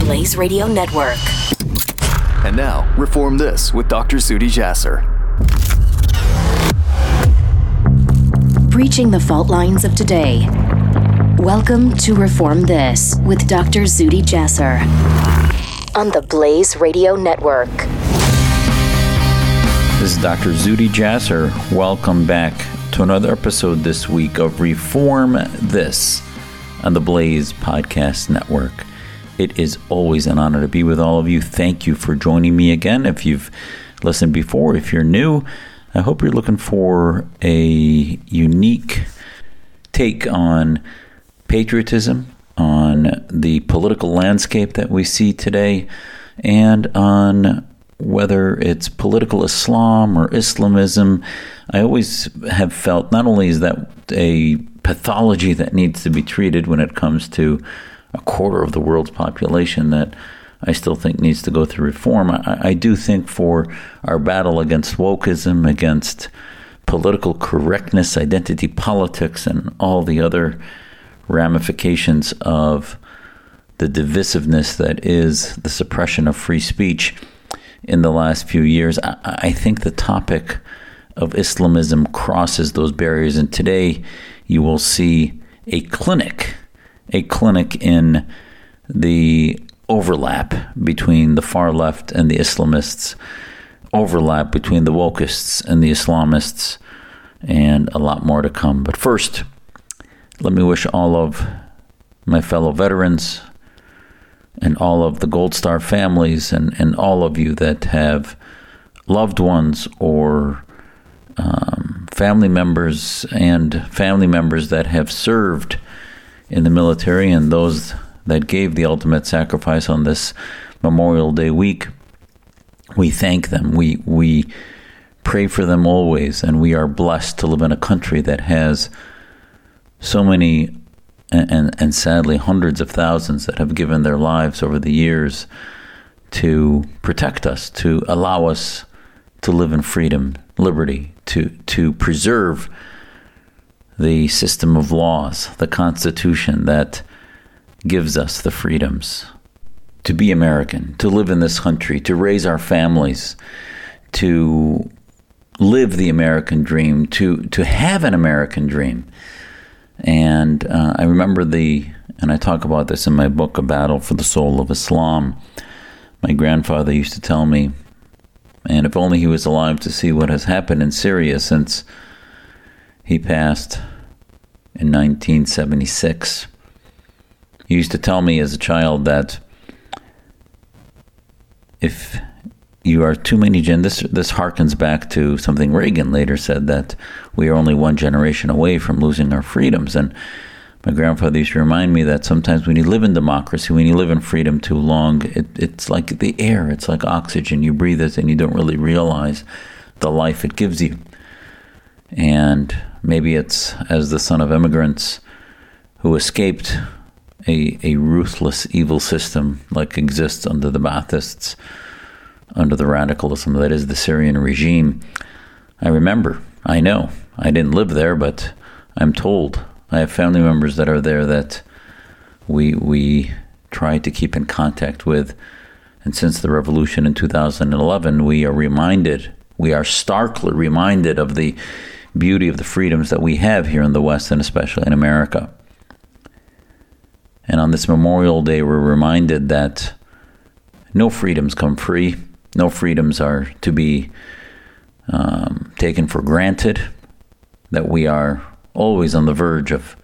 Blaze Radio Network. And now, Reform This with Dr. Zudi Jasser. Breaching the fault lines of today. Welcome to Reform This with Dr. Zudi Jasser on the Blaze Radio Network. This is Dr. Zudi Jasser. Welcome back to another episode this week of Reform This on the Blaze Podcast Network. It is always an honor to be with all of you. Thank you for joining me again. If you've listened before, if you're new, I hope you're looking for a unique take on patriotism, on the political landscape that we see today, and on whether it's political Islam or Islamism. I always have felt not only is that a pathology that needs to be treated when it comes to a quarter of the world's population that I still think needs to go through reform. I do think for our battle against wokeism, against political correctness, identity politics, and all the other ramifications of the divisiveness that is the suppression of free speech in the last few years, I think the topic of Islamism crosses those barriers. And today you will see a clinic in the overlap between the far left and the Islamists, overlap between the wokists and the Islamists, and a lot more to come. But first, let me wish all of my fellow veterans and all of the Gold Star families and all of you that have loved ones or family members that have served in the military and those that gave the ultimate sacrifice on this Memorial Day week. We thank them. We pray for them always, and we are blessed to live in a country that has so many and sadly hundreds of thousands that have given their lives over the years to protect us, to allow us to live in freedom, liberty, to preserve the system of laws, the Constitution that gives us the freedoms to be American, to live in this country, to raise our families, to live the American dream, to have an American dream. And I remember and I talk about this in my book, A Battle for the Soul of Islam. My grandfather used to tell me, and if only he was alive to see what has happened in Syria since he passed in 1976. He used to tell me as a child that if you are too many this harkens back to something Reagan later said, that we are only one generation away from losing our freedoms. And my grandfather used to remind me that sometimes when you live in democracy, when you live in freedom too long, it's like the air, it's like oxygen. You breathe it and you don't really realize the life it gives you. And maybe it's as the son of immigrants who escaped a ruthless, evil system like exists under the Ba'athists, under the radicalism that is the Syrian regime. I remember, I know, I didn't live there, but I'm told. I have family members that are there that we try to keep in contact with. And since the revolution in 2011, we are starkly reminded of the beauty of the freedoms that we have here in the West and especially in America. And on this Memorial Day, we're reminded that no freedoms come free. No freedoms are to be taken for granted, that we are always on the verge of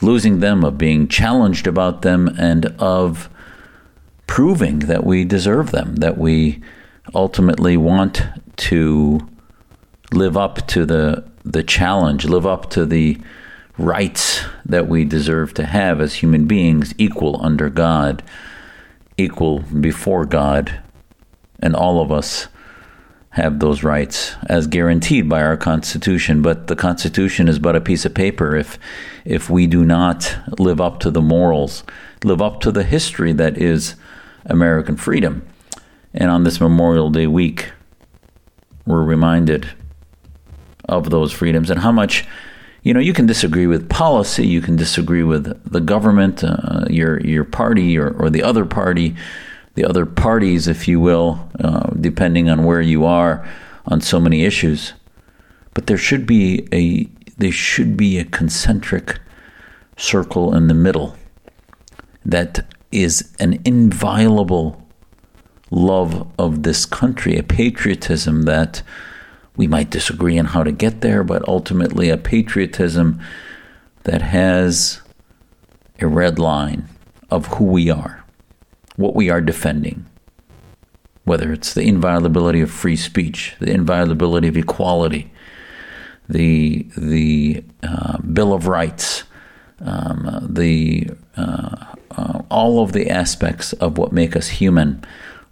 losing them, of being challenged about them, and of proving that we deserve them, that we ultimately want to live up to the challenge, live up to the rights that we deserve to have as human beings, equal under God, equal before God, and all of us have those rights as guaranteed by our Constitution. But the Constitution is but a piece of paper if we do not live up to the morals, live up to the history that is American freedom. And on this Memorial Day week, we're reminded of those freedoms and how much, you know, you can disagree with policy, you can disagree with the government, your party or the other party, the other parties, if you will, depending on where you are on so many issues. But there should be a concentric circle in the middle that is an inviolable love of this country, a patriotism that we might disagree on how to get there, but ultimately a patriotism that has a red line of who we are, what we are defending, whether it's the inviolability of free speech, the inviolability of equality, the Bill of Rights, all of the aspects of what make us human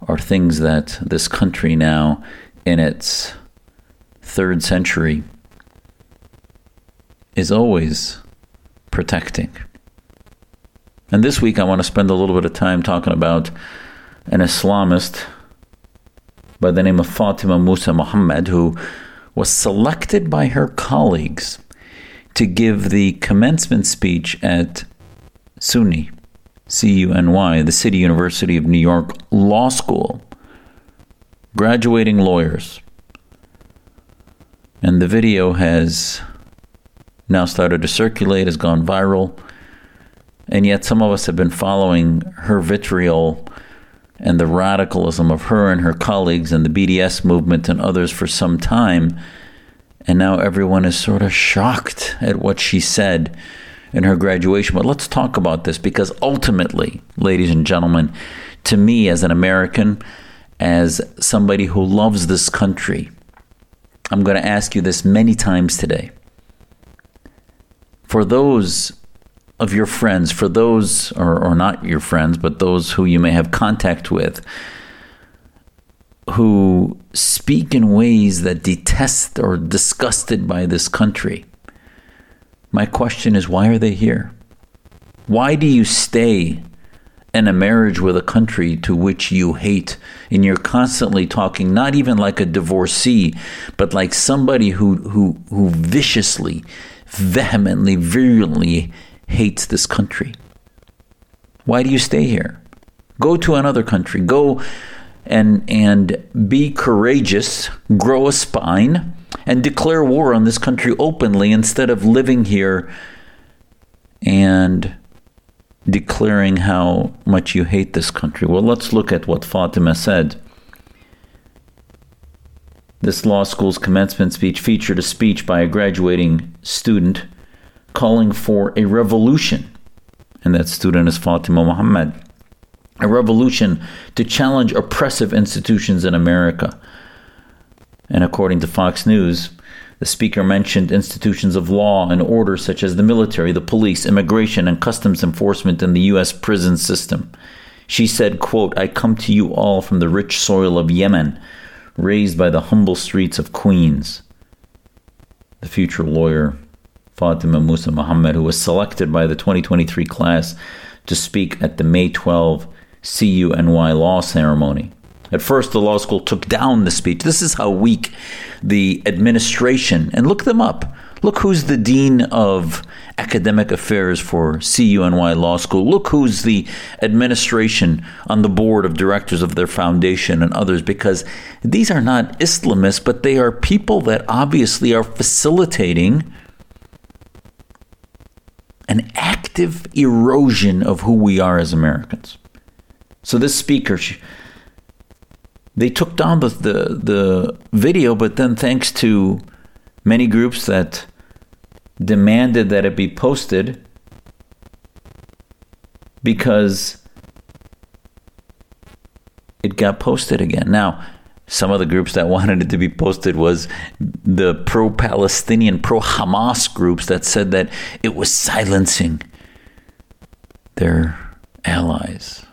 are things that this country now, in its 3rd century, is always protecting. And this week I want to spend a little bit of time talking about an Islamist by the name of Fatima Musa Mohammed, who was selected by her colleagues to give the commencement speech at SUNY, C-U-N-Y, the City University of New York Law School, graduating lawyers. And the video has now started to circulate, has gone viral. And yet some of us have been following her vitriol and the radicalism of her and her colleagues and the BDS movement and others for some time. And now everyone is sort of shocked at what she said in her graduation. But let's talk about this, because ultimately, ladies and gentlemen, to me as an American, as somebody who loves this country, I'm going to ask you this many times today. For those of your friends, for those, or not your friends, but those who you may have contact with, who speak in ways that detest or disgusted by this country, my question is, why are they here? Why do you stay in a marriage with a country to which you hate, and you're constantly talking, not even like a divorcee, but like somebody who viciously, vehemently, virulently hates this country? Why do you stay here? Go to another country. Go and be courageous, grow a spine, and declare war on this country openly, instead of living here and declaring how much you hate this country. Well, let's look at what Fatima said. This law school's commencement speech featured a speech by a graduating student calling for a revolution, and that student is Fatima Muhammad, a revolution to challenge oppressive institutions in America. And according to Fox News, the speaker mentioned institutions of law and order such as the military, the police, immigration, and customs enforcement in the U.S. prison system. She said, quote, "I come to you all from the rich soil of Yemen, raised by the humble streets of Queens." The future lawyer Fatima Musa Mohammed, who was selected by the 2023 class to speak at the May 12 CUNY law ceremony. At first, the law school took down the speech. This is how weak the administration, and look them up. Look who's the dean of academic affairs for CUNY Law School. Look who's the administration on the board of directors of their foundation and others, because these are not Islamists, but they are people that obviously are facilitating an active erosion of who we are as Americans. So this speaker, they took down the video, but then thanks to many groups that demanded that it be posted, because it got posted again. Now, some of the groups that wanted it to be posted was the pro-Palestinian, pro-Hamas groups that said that it was silencing their allies.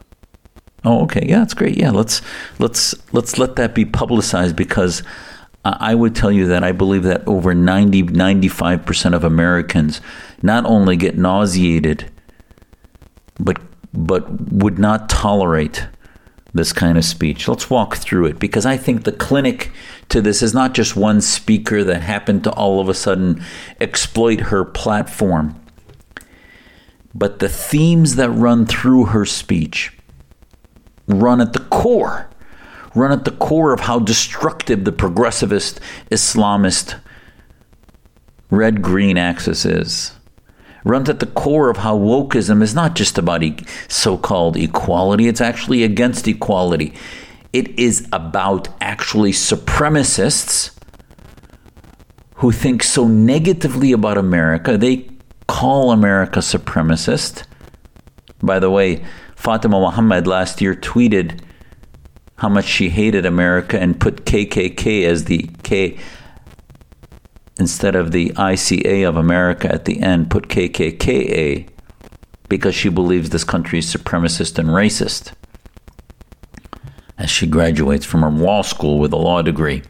Oh, okay. Yeah, that's great. Yeah, let's let that be publicized, because I would tell you that I believe that over 90-95% of Americans not only get nauseated, but would not tolerate this kind of speech. Let's walk through it, because I think the clinic to this is not just one speaker that happened to all of a sudden exploit her platform, but the themes that run through her speech run at the core of how destructive the progressivist Islamist red-green axis is, runs at the core of how wokeism is not just about so-called equality, it's actually against equality. It is about actually supremacists who think so negatively about America. They call America supremacist. By the way, Fatima Muhammad last year tweeted how much she hated America and put KKK as the K instead of the ICA of America at the end, put KKKA, because she believes this country is supremacist and racist, as she graduates from her law school with a law degree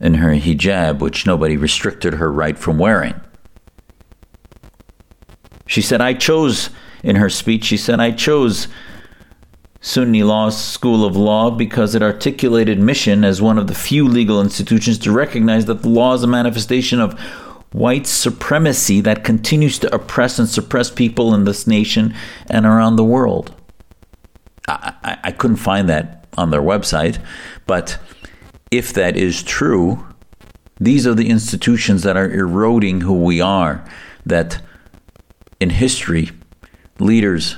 in her hijab, which nobody restricted her right from wearing. She said, I chose SUNY Law School of Law because it articulated mission as one of the few legal institutions to recognize that the law is a manifestation of white supremacy that continues to oppress and suppress people in this nation and around the world. I couldn't find that on their website, but if that is true, these are the institutions that are eroding who we are, that in history, leaders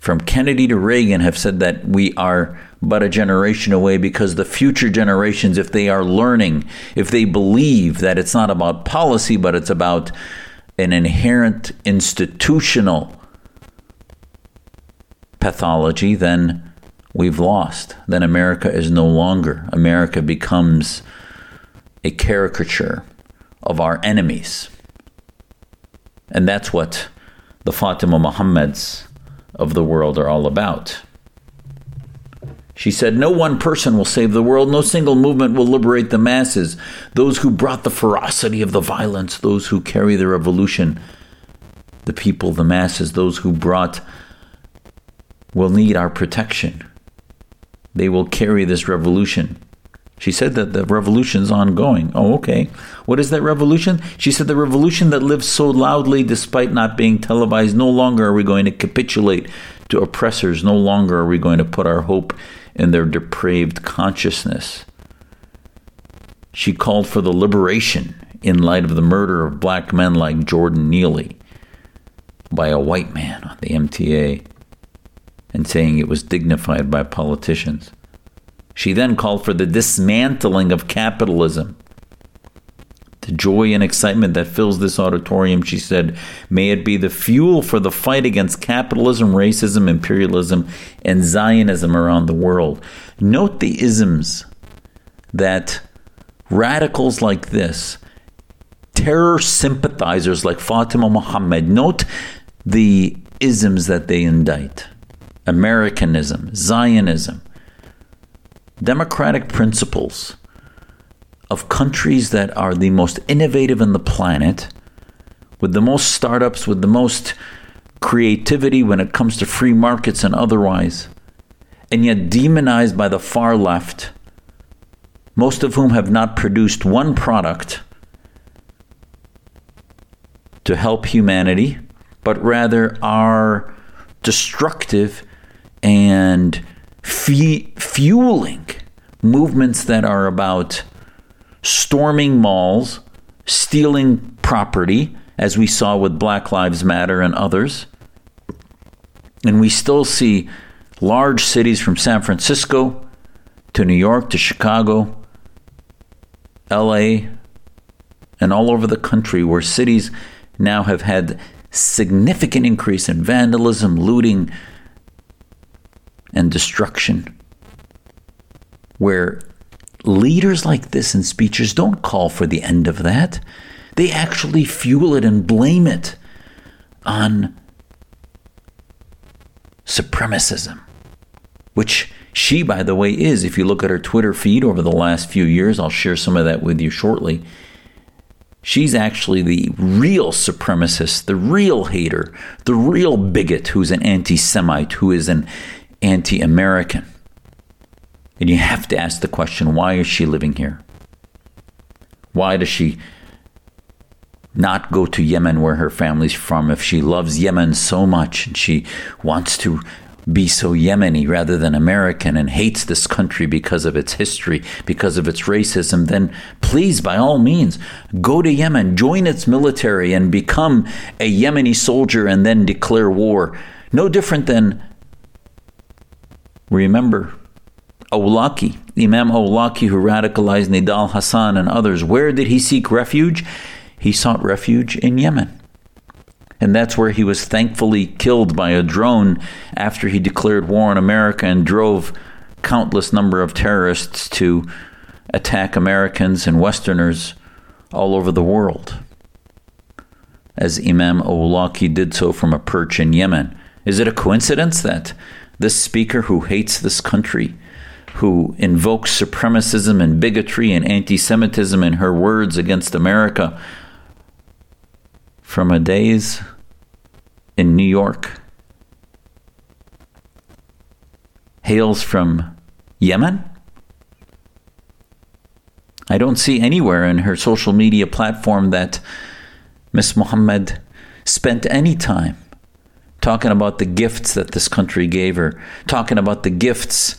from Kennedy to Reagan have said that we are but a generation away, because the future generations, if they are learning, if they believe that it's not about policy, but it's about an inherent institutional pathology, then we've lost. Then America is no longer. America becomes a caricature of our enemies. And that's what the Fatima Muhammads of the world are all about. She said, no one person will save the world. No single movement will liberate the masses. Those who brought the ferocity of the violence, those who carry the revolution, the people, the masses, those who brought will need our protection. They will carry this revolution. She said that the revolution's ongoing. Oh, okay. What is that revolution? She said the revolution that lives so loudly despite not being televised. No longer are we going to capitulate to oppressors. No longer are we going to put our hope in their depraved consciousness. She called for the liberation in light of the murder of black men like Jordan Neely by a white man on the MTA, and saying it was dignified by politicians. She then called for the dismantling of capitalism. The joy and excitement that fills this auditorium, she said, may it be the fuel for the fight against capitalism, racism, imperialism, and Zionism around the world. Note the isms that radicals like this, terror sympathizers like Fatima Muhammad, note the isms that they indict. Americanism, Zionism, democratic principles of countries that are the most innovative on the planet, with the most startups, with the most creativity when it comes to free markets and otherwise, and yet demonized by the far left, most of whom have not produced one product to help humanity, but rather are destructive and fueling movements that are about storming malls, stealing property, as we saw with Black Lives Matter and others. And we still see large cities from San Francisco to New York to Chicago, LA, and all over the country, where cities now have had significant increase in vandalism, looting, and destruction, where leaders like this and speeches don't call for the end of that. They actually fuel it and blame it on supremacism, which she, by the way, is. If you look at her Twitter feed over the last few years, I'll share some of that with you shortly, she's actually the real supremacist, the real hater, the real bigot who's an anti-Semite, who is an anti-American. And you have to ask the question, why is she living here? Why does she not go to Yemen where her family's from if she loves Yemen so much and she wants to be so Yemeni rather than American and hates this country because of its history, because of its racism? Then please, by all means, go to Yemen, join its military and become a Yemeni soldier and then declare war. No different than, remember, Awlaki, Imam Awlaki, who radicalized Nidal Hasan and others. Where did he seek refuge? He sought refuge in Yemen. And that's where he was thankfully killed by a drone after he declared war on America and drove countless number of terrorists to attack Americans and Westerners all over the world, as Imam Awlaki did so from a perch in Yemen. Is it a coincidence that this speaker who hates this country, who invokes supremacism and bigotry and anti-Semitism in her words against America, from a days in New York, hails from Yemen? I don't see anywhere in her social media platform that Miss Mohammed spent any time talking about the gifts that this country gave her, talking about the gifts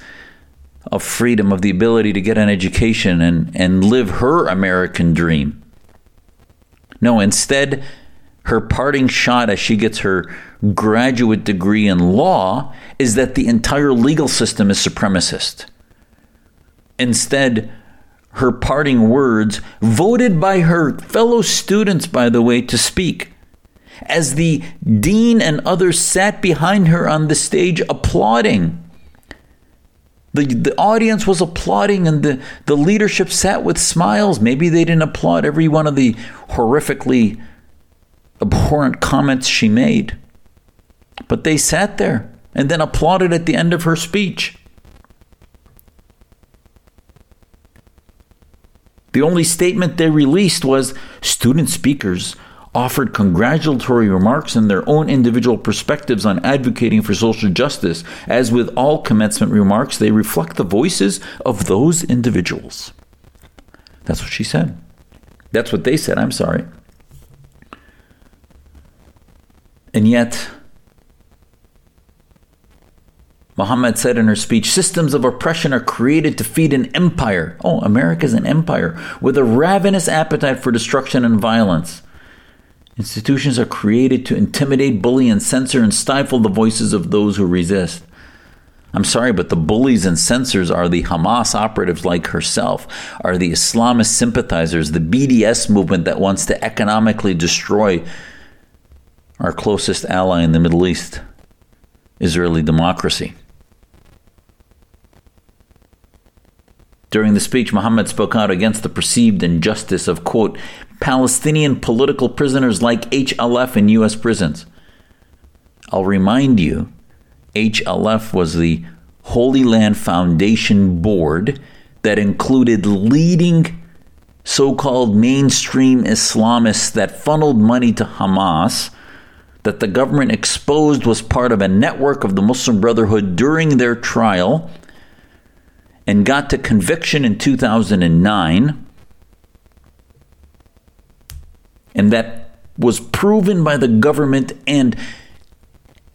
of freedom, of the ability to get an education and live her American dream. No, instead, her parting shot as she gets her graduate degree in law is that the entire legal system is supremacist. Instead, her parting words, voted by her fellow students, by the way, to speak, as the dean and others sat behind her on the stage applauding. The audience was applauding and the leadership sat with smiles. Maybe they didn't applaud every one of the horrifically abhorrent comments she made, but they sat there and then applauded at the end of her speech. The only statement they released was student speakers offered congratulatory remarks and their own individual perspectives on advocating for social justice. As with all commencement remarks, they reflect the voices of those individuals. That's what she said. That's what they said, I'm sorry. And yet, Mohammed said in her speech, systems of oppression are created to feed an empire. Oh, America's an empire with a ravenous appetite for destruction and violence. Institutions are created to intimidate, bully, and censor and stifle the voices of those who resist. I'm sorry, but the bullies and censors are the Hamas operatives like herself, are the Islamist sympathizers, the BDS movement that wants to economically destroy our closest ally in the Middle East, Israeli democracy. During the speech, Mohammed spoke out against the perceived injustice of, quote, Palestinian political prisoners like HLF in U.S. prisons. I'll remind you, HLF was the Holy Land Foundation board that included leading so-called mainstream Islamists that funneled money to Hamas, that the government exposed was part of a network of the Muslim Brotherhood during their trial, and got to conviction in 2009, and that was proven by the government and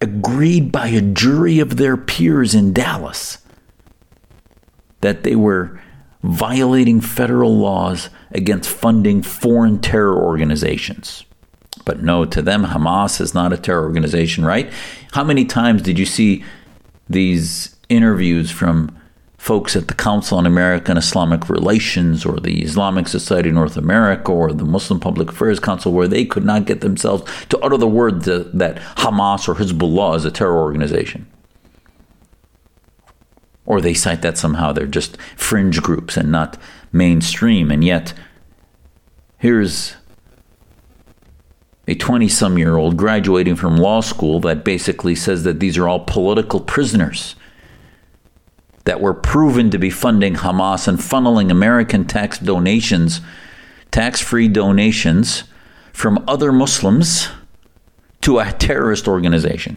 agreed by a jury of their peers in Dallas that they were violating federal laws against funding foreign terror organizations. But no, to them, Hamas is not a terror organization, right? How many times did you see these interviews from folks at the Council on American Islamic Relations or the Islamic Society of North America or the Muslim Public Affairs Council, where they could not get themselves to utter the word that Hamas or Hezbollah is a terror organization? Or they cite that somehow they're just fringe groups and not mainstream. And yet, here's a 20-some-year-old graduating from law school that basically says that these are all political prisoners that were proven to be funding Hamas and funneling American tax donations, tax-free donations from other Muslims to a terrorist organization.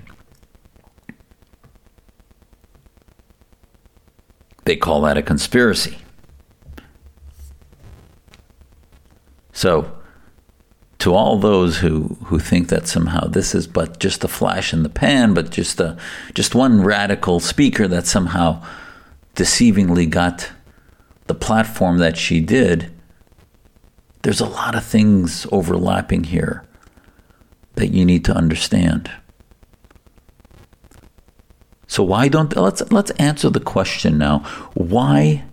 They call that a conspiracy. So, to all those who think that somehow this is but just a flash in the pan, but just one radical speaker that somehow deceivingly got the platform that she did, there's a lot of things overlapping here that you need to understand. So why don't, let's answer the question now. Why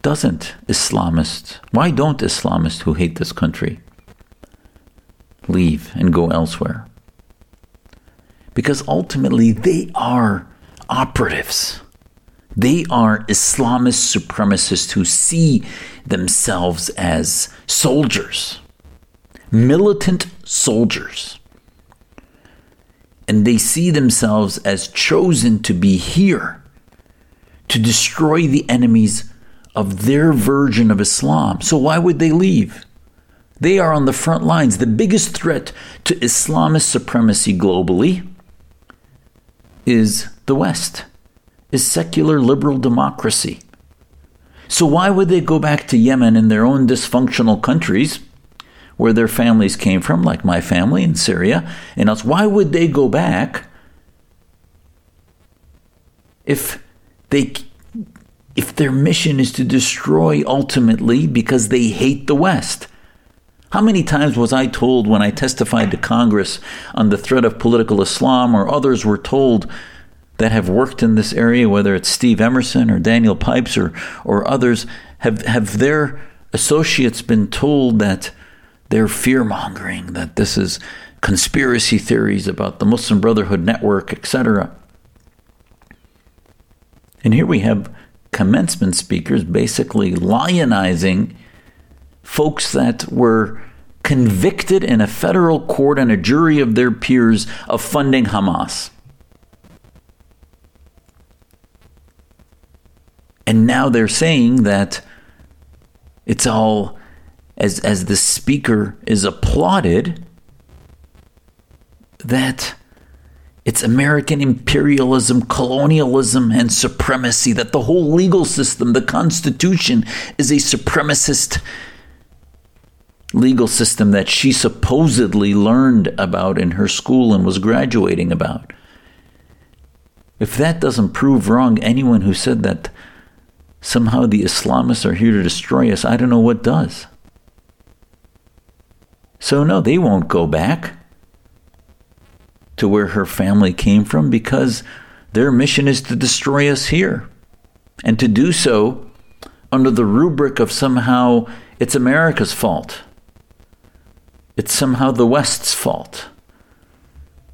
don't Islamists who hate this country leave and go elsewhere? Because ultimately they are operatives. They are Islamist supremacists who see themselves as soldiers, militant soldiers. And they see themselves as chosen to be here to destroy the enemies of their version of Islam. So why would they leave? They are on the front lines. The biggest threat to Islamist supremacy globally is the West, is secular liberal democracy. So why would they go back to Yemen in their own dysfunctional countries where their families came from, like my family in Syria and else? Why would they go back if their mission is to destroy ultimately because they hate the West? How many times was I told when I testified to Congress on the threat of political Islam, or others were told that have worked in this area, whether it's Steve Emerson or Daniel Pipes or others, have their associates been told that they're fear-mongering, that this is conspiracy theories about the Muslim Brotherhood network, etc. And here we have commencement speakers basically lionizing folks that were convicted in a federal court and a jury of their peers of funding Hamas. And now they're saying that it's all, as the speaker is applauded, that it's American imperialism, colonialism, and supremacy, that the whole legal system, the Constitution, is a supremacist legal system that she supposedly learned about in her school and was graduating about. If that doesn't prove wrong anyone who said that somehow the Islamists are here to destroy us, I don't know what does. So no, they won't go back to where her family came from because their mission is to destroy us here. And to do so under the rubric of somehow it's America's fault. It's somehow the West's fault.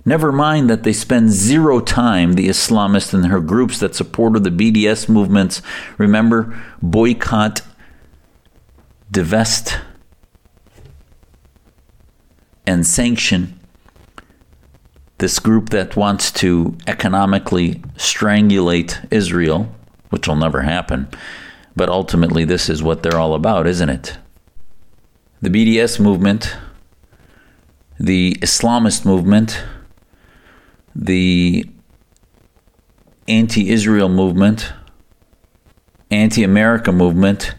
Never mind that they spend zero time, the Islamists and her groups that supported the BDS movements. Remember, boycott, divest, and sanction. This group that wants to economically strangulate Israel, which will never happen. But ultimately, this is what they're all about, isn't it? The BDS movement, the Islamist movement, the anti-Israel movement, anti-America movement,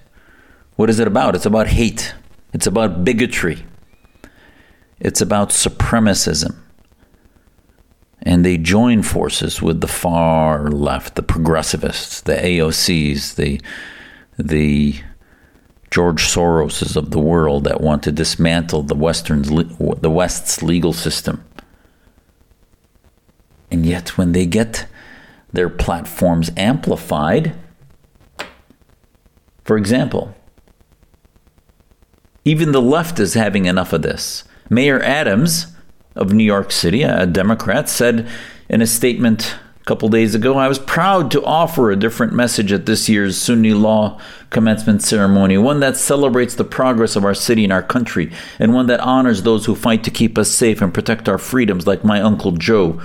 what is it about? It's about hate. It's about bigotry. It's about supremacism. And they join forces with the far left, the progressivists, the AOCs, the George Soroses of the world that want to dismantle the West's legal system. And yet when they get their platforms amplified, for example, even the left is having enough of this. Mayor Adams of New York City, a Democrat, said in a statement A couple days ago, I was proud to offer a different message at this year's Sunni Law commencement ceremony, one that celebrates the progress of our city and our country, and one that honors those who fight to keep us safe and protect our freedoms, like my Uncle Joe,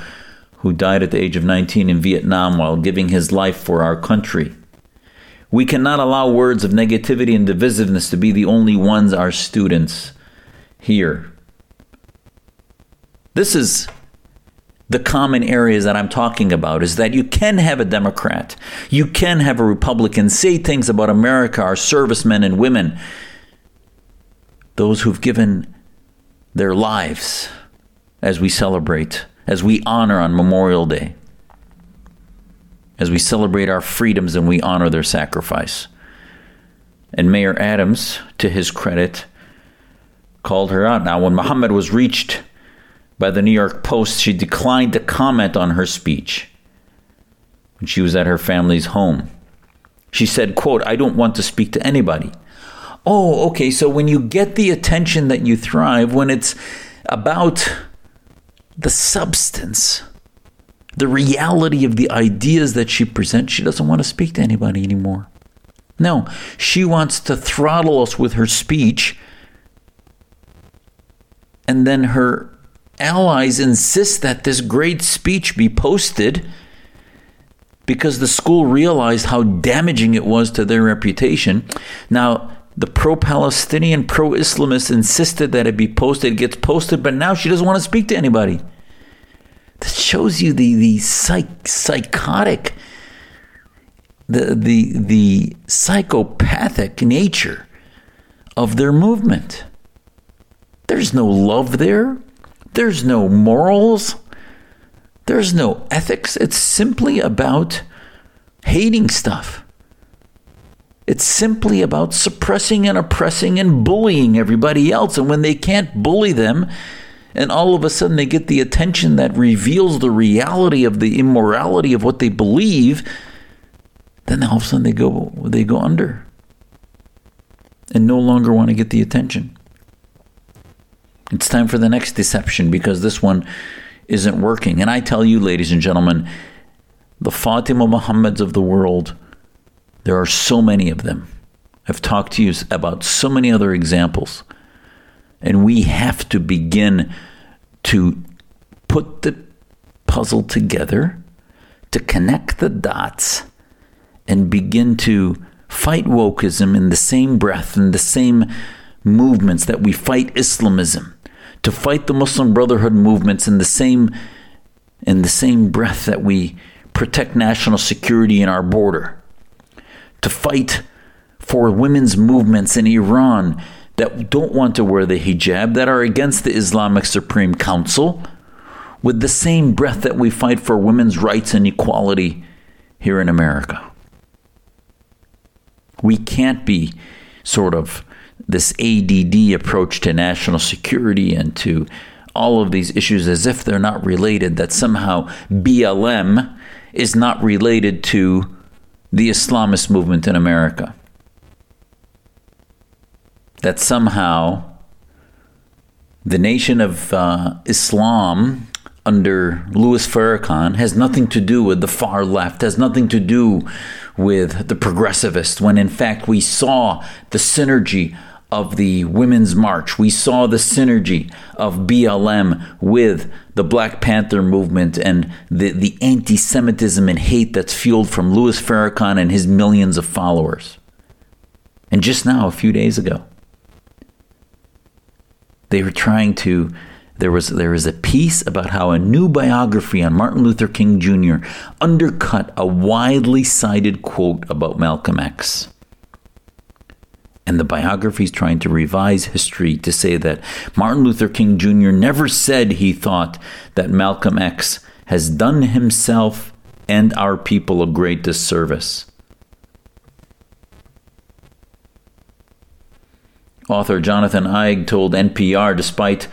who died at the age of 19 in Vietnam while giving his life for our country. We cannot allow words of negativity and divisiveness to be the only ones our students hear. This is the common areas that I'm talking about, is that you can have a Democrat, you can have a Republican say things about America, our servicemen and women, those who've given their lives as we celebrate, as we honor on Memorial Day, as we celebrate our freedoms and we honor their sacrifice. And Mayor Adams, to his credit, called her out. Now, when Mohammed was reached by the New York Post, she declined to comment on her speech when she was at her family's home. She said, quote, "I don't want to speak to anybody." Oh, okay, so when you get the attention that you thrive, when it's about the substance, the reality of the ideas that she presents, she doesn't want to speak to anybody anymore. No, she wants to throttle us with her speech, and then her allies insist that this great speech be posted because the school realized how damaging it was to their reputation. Now, the pro-Palestinian, pro-Islamists insisted that it be posted. It gets posted, but now she doesn't want to speak to anybody. This shows you the psychopathic nature of their movement. There's no love there. There's no morals. There's no ethics. It's simply about hating stuff. It's simply about suppressing and oppressing and bullying everybody else. And when they can't bully them, and all of a sudden they get the attention that reveals the reality of the immorality of what they believe, then all of a sudden they go under and no longer want to get the attention. It's time for the next deception, because this one isn't working. And I tell you, ladies and gentlemen, the Fatima Muhammads of the world, there are so many of them. I've talked to you about so many other examples. And we have to begin to put the puzzle together, to connect the dots, and begin to fight wokeism in the same breath, in the same movements that we fight Islamism, to fight the Muslim Brotherhood movements in the same breath that we protect national security in our border, to fight for women's movements in Iran that don't want to wear the hijab, that are against the Islamic Supreme Council, with the same breath that we fight for women's rights and equality here in America. We can't be sort of this ADD approach to national security and to all of these issues as if they're not related, that somehow BLM is not related to the Islamist movement in America, that somehow the Nation of Islam under Louis Farrakhan has nothing to do with the far left, has nothing to do with the progressivists, when in fact we saw the synergy of the Women's March. We saw the synergy of BLM with the Black Panther movement and the anti-Semitism and hate that's fueled from Louis Farrakhan and his millions of followers. And just now, a few days ago, they were trying to, there was a piece about how a new biography on Martin Luther King Jr. undercut a widely cited quote about Malcolm X. And the biography is trying to revise history to say that Martin Luther King Jr. never said he thought that Malcolm X has done himself and our people a great disservice. Author Jonathan Eig told NPR, despite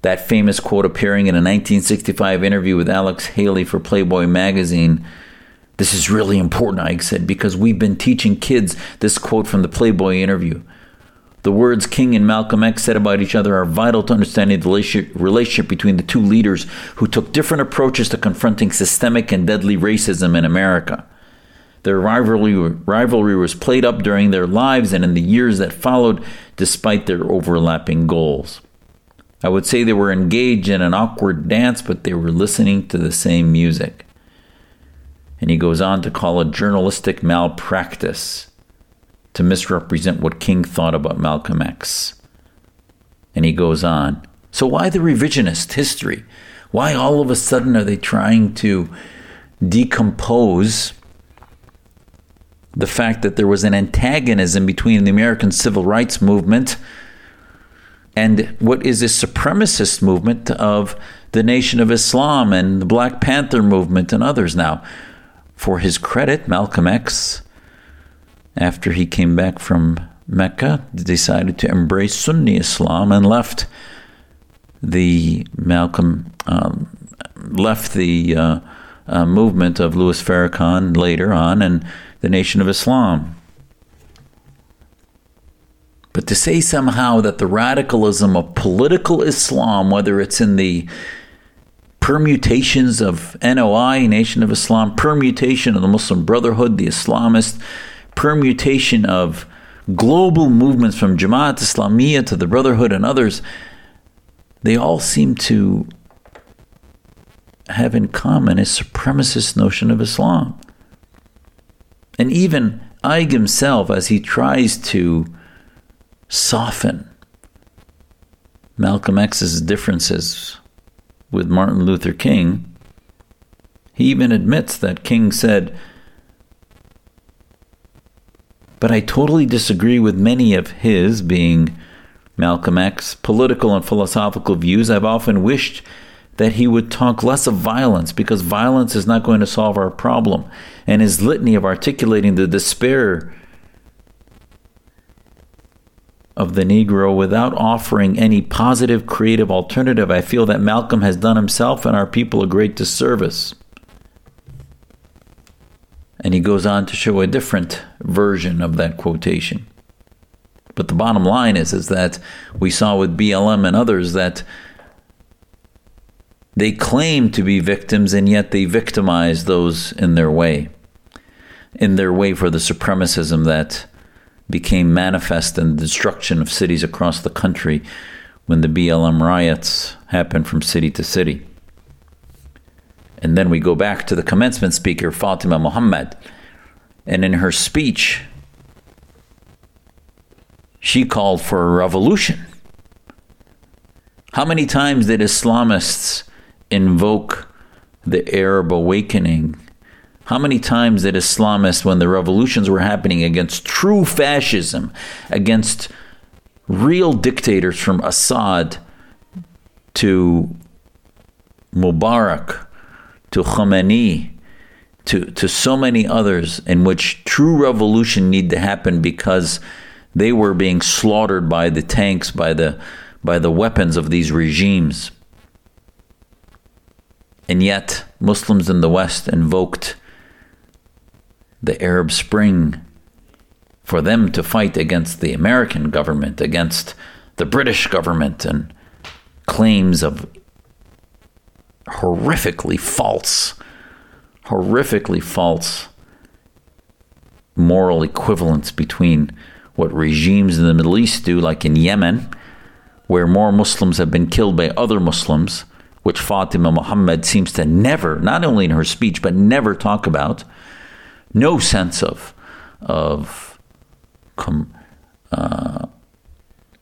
that famous quote appearing in a 1965 interview with Alex Haley for Playboy magazine, "This is really important," Eig said, "because we've been teaching kids," this quote from the Playboy interview, The words King and Malcolm X said about each other are vital to understanding the relationship between the two leaders who took different approaches to confronting systemic and deadly racism in America. Their rivalry was played up during their lives and in the years that followed, despite their overlapping goals. I would say they were engaged in an awkward dance, but they were listening to the same music. And he goes on to call it journalistic malpractice to misrepresent what King thought about Malcolm X. And he goes on. So why the revisionist history? Why all of a sudden are they trying to decompose the fact that there was an antagonism between the American civil rights movement and what is a supremacist movement of the Nation of Islam and the Black Panther movement and others now? For his credit, Malcolm X, after he came back from Mecca, decided to embrace Sunni Islam and left the movement of Louis Farrakhan later on and the Nation of Islam. But to say somehow that the radicalism of political Islam, whether it's in the permutations of NOI, Nation of Islam, permutation of the Muslim Brotherhood, the Islamists, permutation of global movements from Jamaat Islamiyah to the Brotherhood and others, they all seem to have in common a supremacist notion of Islam. And even Eig himself, as he tries to soften Malcolm X's differences with Martin Luther King, he even admits that King said, but I totally disagree with many of his, being Malcolm X, political and philosophical views. I've often wished that he would talk less of violence because violence is not going to solve our problem. And his litany of articulating the despair of the Negro without offering any positive, creative alternative, I feel that Malcolm has done himself and our people a great disservice. And he goes on to show a different version of that quotation. But the bottom line is that we saw with BLM and others that they claim to be victims, and yet they victimize those in their way for the supremacism that became manifest in the destruction of cities across the country when the BLM riots happened from city to city. And then we go back to the commencement speaker, Fatima Muhammad, and in her speech, she called for a revolution. How many times did Islamists invoke the Arab awakening? How many times did Islamists, when the revolutions were happening against true fascism, against real dictators from Assad to Mubarak to Khomeini to so many others, in which true revolution needed to happen because they were being slaughtered by the tanks, by the weapons of these regimes. And yet, Muslims in the West invoked the Arab Spring for them to fight against the American government, against the British government, and claims of horrifically false moral equivalence between what regimes in the Middle East do, like in Yemen, where more Muslims have been killed by other Muslims, which Fatima Muhammad seems to never, not only in her speech, but never talk about. No sense of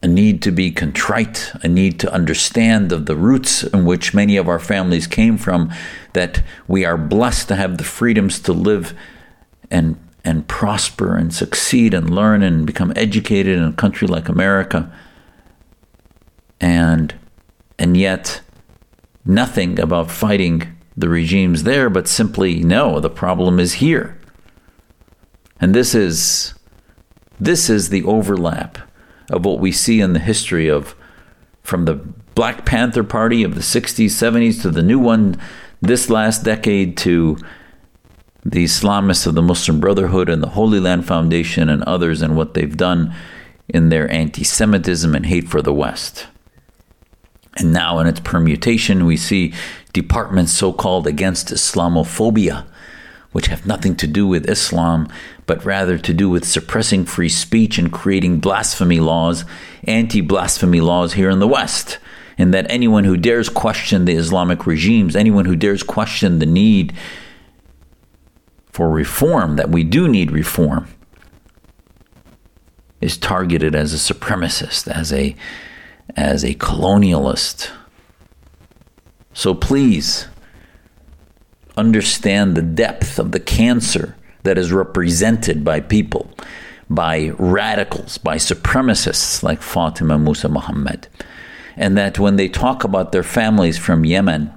a need to be contrite, a need to understand of the roots in which many of our families came from, that we are blessed to have the freedoms to live and prosper and succeed and learn and become educated in a country like America. And yet, nothing about fighting the regimes there, but simply, no, the problem is here. And this is the overlap of what we see in the history of, from the Black Panther Party of the 60s, 70s, to the new one this last decade, to the Islamists of the Muslim Brotherhood and the Holy Land Foundation and others and what they've done in their anti-Semitism and hate for the West. And now in its permutation, we see departments so-called against Islamophobia, which have nothing to do with Islam, but rather to do with suppressing free speech and creating blasphemy laws, anti-blasphemy laws here in the West. And that anyone who dares question the Islamic regimes, anyone who dares question the need for reform, that we do need reform, is targeted as a supremacist, as a colonialist. So please understand the depth of the cancer that is represented by people, by radicals, by supremacists like Fatima Musa Mohammed. And that when they talk about their families from Yemen,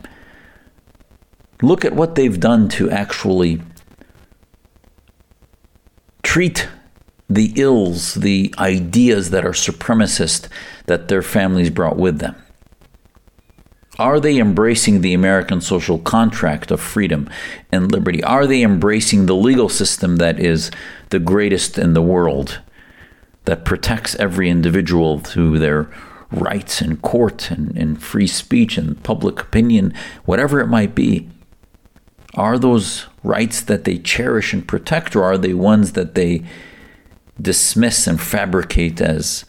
look at what they've done to actually treat the ills, the ideas that are supremacist that their families brought with them. Are they embracing the American social contract of freedom and liberty? Are they embracing the legal system that is the greatest in the world, that protects every individual through their rights in court and free speech and public opinion, whatever it might be? Are those rights that they cherish and protect, or are they ones that they dismiss and fabricate as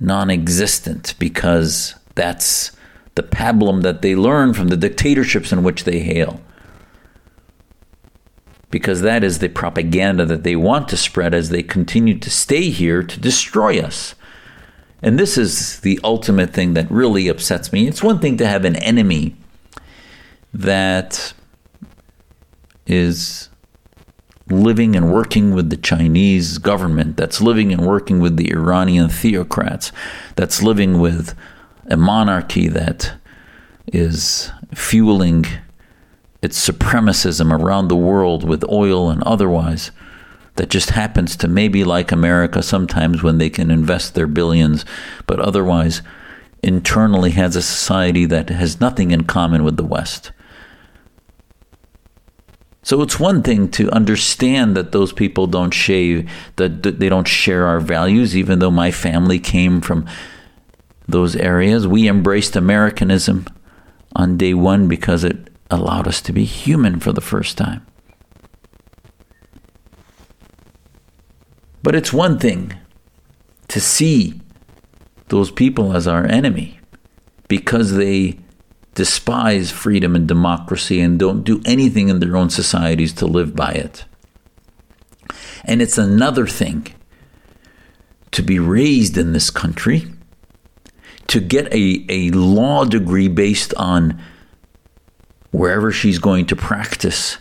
non-existent because that's the pablum that they learn from the dictatorships in which they hail? Because that is the propaganda that they want to spread as they continue to stay here to destroy us. And this is the ultimate thing that really upsets me. It's one thing to have an enemy that is living and working with the Chinese government, that's living and working with the Iranian theocrats, that's living with a monarchy that is fueling its supremacism around the world with oil and otherwise, that just happens to maybe like America sometimes when they can invest their billions, but otherwise internally has a society that has nothing in common with the West. So it's one thing to understand that those people don't share, that they don't share our values, even though my family came from those areas. We embraced Americanism on day one because it allowed us to be human for the first time. But it's one thing to see those people as our enemy because they despise freedom and democracy and don't do anything in their own societies to live by it. And it's another thing to be raised in this country, to get a law degree based on wherever she's going to practice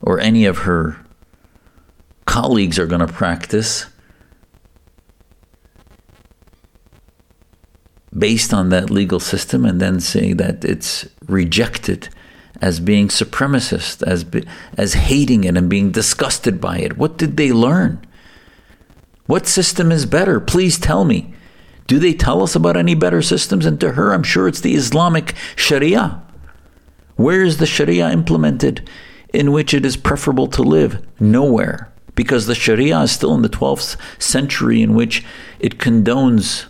or any of her colleagues are going to practice, based on that legal system, and then say that it's rejected as being supremacist, as hating it and being disgusted by it. What did they learn? What system is better? Please tell me. Do they tell us about any better systems? And to her, I'm sure it's the Islamic Sharia. Where is the Sharia implemented in which it is preferable to live? Nowhere. Because the Sharia is still in the 12th century, in which it condones,